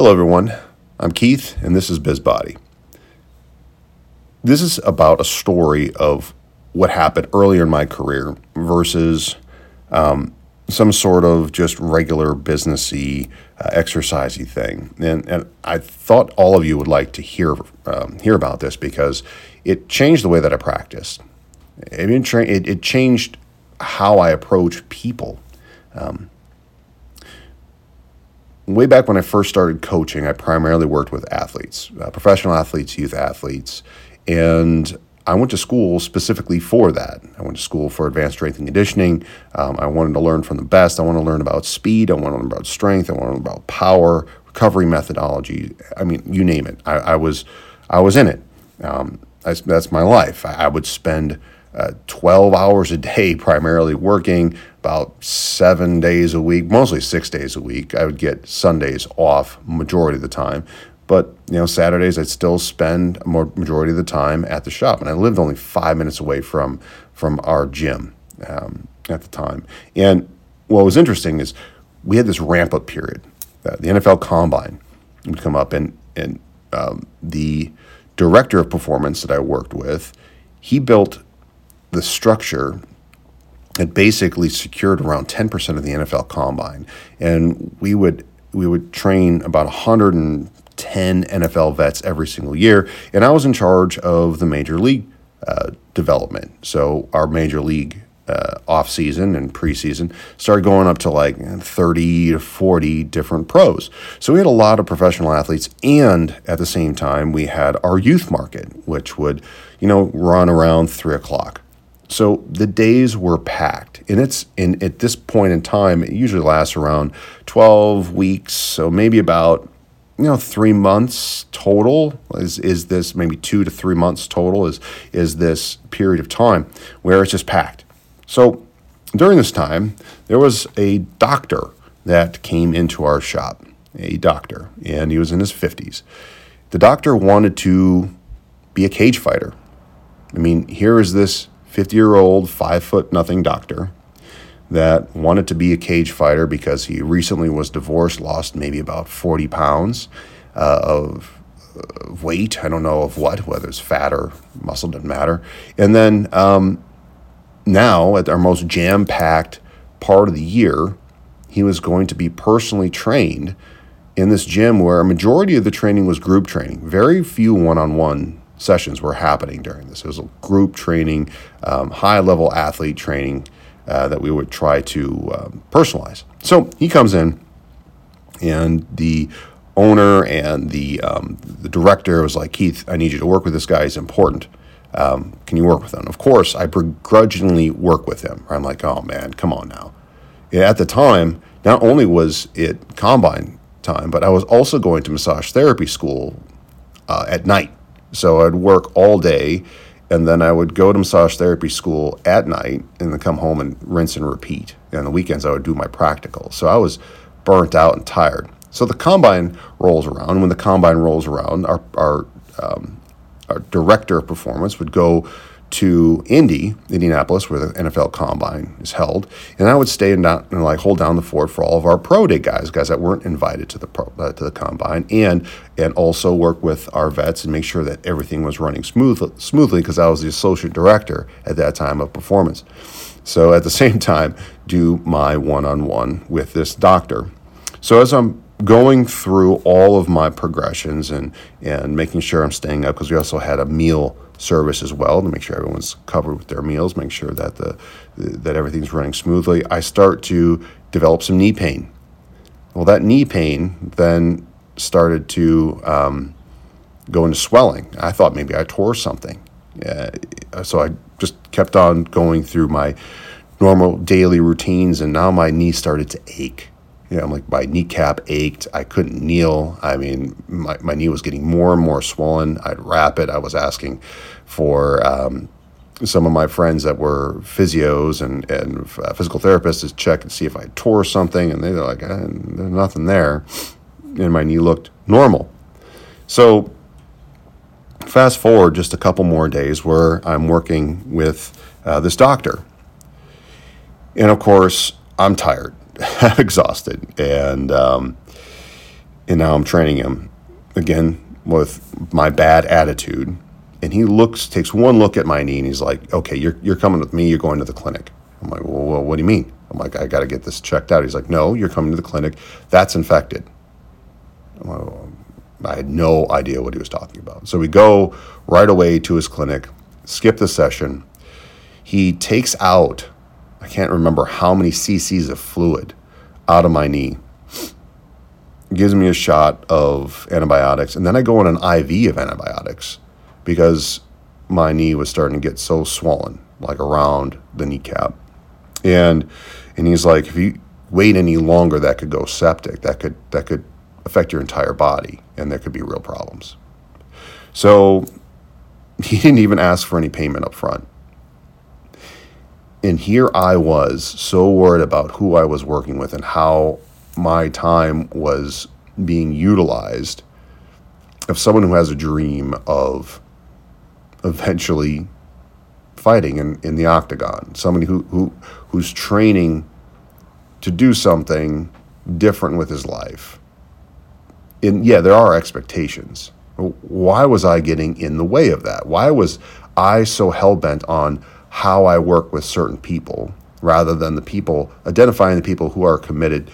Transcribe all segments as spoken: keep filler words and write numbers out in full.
Hello everyone, I'm Keith and this is BizBody. This is about a story of what happened earlier in my career versus um, some sort of just regular businessy, uh, exercisey thing. And, and I thought all of you would like to hear um, hear about this because it changed the way that I practiced. It, it, it changed how I approach people. Um, Way back when I first started coaching, I primarily worked with athletes, uh, professional athletes, youth athletes, and I went to school specifically for that. I went to school for advanced strength and conditioning. Um, I wanted to learn from the best. I wanted to learn about speed. I wanted to learn about strength. I wanted to learn about power, recovery methodology. I mean, you name it. I, I was, I was in it. Um, I, that's my life. I, I would spend uh, twelve hours a day primarily working. About seven days a week, mostly six days a week. I would get Sundays off majority of the time. But, you know, Saturdays I'd still spend a majority of the time at the shop. And I lived only five minutes away from from our gym um, at the time. And what was interesting is we had this ramp-up period. Uh, the N F L Combine would come up, and, and um, the director of performance that I worked with, he built the structure that basically secured around ten percent of the N F L Combine. And we would we would train about one hundred ten N F L vets every single year. And I was in charge of the major league uh, development. So our major league uh, offseason and preseason started going up to like thirty to forty different pros. So we had a lot of professional athletes. And at the same time, we had our youth market, which would, you know, run around three o'clock. So the days were packed, and it's in at this point in time, it usually lasts around twelve weeks, so maybe about, you know, three months total is is this maybe two to three months total is is this period of time where it's just packed. So during this time, there was a doctor that came into our shop, a doctor, and he was in his fifties. The doctor wanted to be a cage fighter. I mean, here is this fifty-year-old, five-foot-nothing doctor that wanted to be a cage fighter because he recently was divorced, lost maybe about forty pounds uh, of uh, weight. I don't know of what, whether it's fat or muscle, doesn't matter. And then um, now, at our most jam-packed part of the year, he was going to be personally trained in this gym where a majority of the training was group training, very few one-on-one sessions were happening during this. It was a group training, um, high-level athlete training uh, that we would try to um, personalize. So he comes in, and the owner and the um, the director was like, Keith, I need you to work with this guy. He's important. Um, can you work with him? Of course, I begrudgingly work with him. I'm like, oh, man, come on now. And at the time, not only was it combine time, but I was also going to massage therapy school uh, at night. So I'd work all day, and then I would go to massage therapy school at night and then come home and rinse and repeat. And on the weekends, I would do my practical. So I was burnt out and tired. So the combine rolls around. When the combine rolls around, our our, um, our director of performance would go to Indy, Indianapolis, where the N F L Combine is held. And I would stay and, not, and like hold down the fort for all of our pro day guys, guys that weren't invited to the pro, uh, to the combine, and and also work with our vets and make sure that everything was running smooth, smoothly because I was the associate director at that time of performance. So at the same time, do my one-on-one with this doctor. So as I'm going through all of my progressions and, and making sure I'm staying up because we also had a meal service as well to make sure everyone's covered with their meals, make sure that the that everything's running smoothly, I start to develop some knee pain. Well, that knee pain then started to um, go into swelling. I thought maybe I tore something. Uh, so I just kept on going through my normal daily routines, and now my knee started to ache. Yeah, I'm like, my kneecap ached. I couldn't kneel. I mean, my, my knee was getting more and more swollen. I'd wrap it. I was asking for um, some of my friends that were physios and, and uh, physical therapists to check and see if I tore something. And they're like, eh, there's nothing there. And my knee looked normal. So fast forward just a couple more days where I'm working with uh, this doctor. And of course, I'm tired. I'm exhausted, and um, And now I'm training him again with my bad attitude. And he looks, takes one look at my knee, and he's like, okay, you're you're coming with me. You're going to the clinic. I'm like, well, well what do you mean? I'm like, I got to get this checked out. He's like, no, you're coming to the clinic. That's infected. I'm like, well, I had no idea what he was talking about. So we go right away to his clinic, skip the session. He takes out, I can't remember how many cc's of fluid out of my knee, gives me a shot of antibiotics, and then I go on an I V of antibiotics because my knee was starting to get so swollen, like around the kneecap. And and he's like, if you wait any longer, that could go septic. That could that could affect your entire body, and there could be real problems. So he didn't even ask for any payment up front. And here I was, so worried about who I was working with and how my time was being utilized, of someone who has a dream of eventually fighting in, in the octagon, somebody who, who who's training to do something different with his life. And yeah, there are expectations. Why was I getting in the way of that? Why was I so hell-bent on how I work with certain people rather than the people, identifying the people who are committed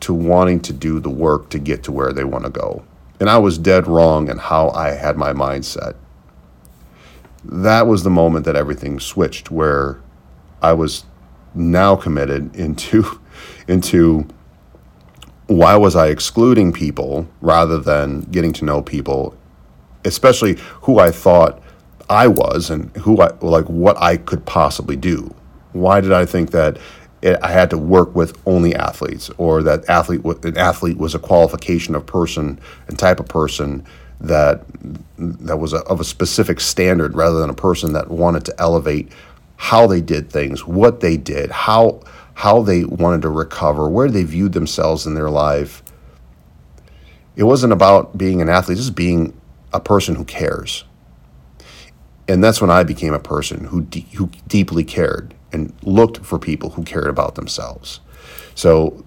to wanting to do the work to get to where they want to go? And I was dead wrong in how I had my mindset. That was the moment that everything switched, where I was now committed into, into why was I excluding people rather than getting to know people, especially who I thought I was and who I, like what I could possibly do. Why did I think that I had to work with only athletes, or that athlete an athlete was a qualification of person and type of person that that was a, of a specific standard, rather than a person that wanted to elevate how they did things, what they did, how how they wanted to recover, where they viewed themselves in their life. It wasn't about being an athlete, just being a person who cares. And that's when I became a person who de- who deeply cared and looked for people who cared about themselves. So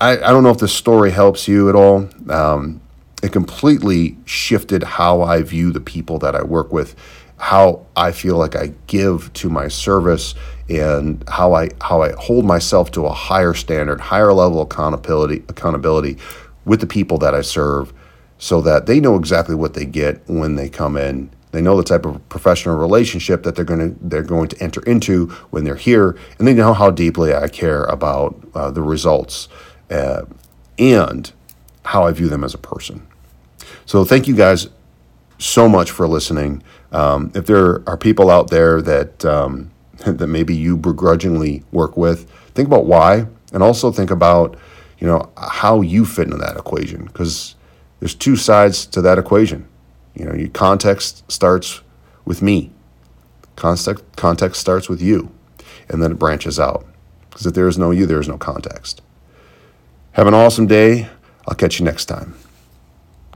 I, I don't know if this story helps you at all. Um, it completely shifted how I view the people that I work with, how I feel like I give to my service, and how I how I hold myself to a higher standard, higher level of accountability, accountability with the people that I serve, so that they know exactly what they get when they come in. They know the type of professional relationship that they're going to they're going to enter into when they're here, and they know how deeply I care about uh, the results uh, and how I view them as a person. So thank you guys so much for listening. Um, if there are people out there that um, that maybe you begrudgingly work with, think about why, and also think about you know how you fit into that equation, because there's two sides to that equation. You know, your context starts with me. Context context starts with you, and then it branches out. Because if there is no you, there is no context. Have an awesome day. I'll catch you next time.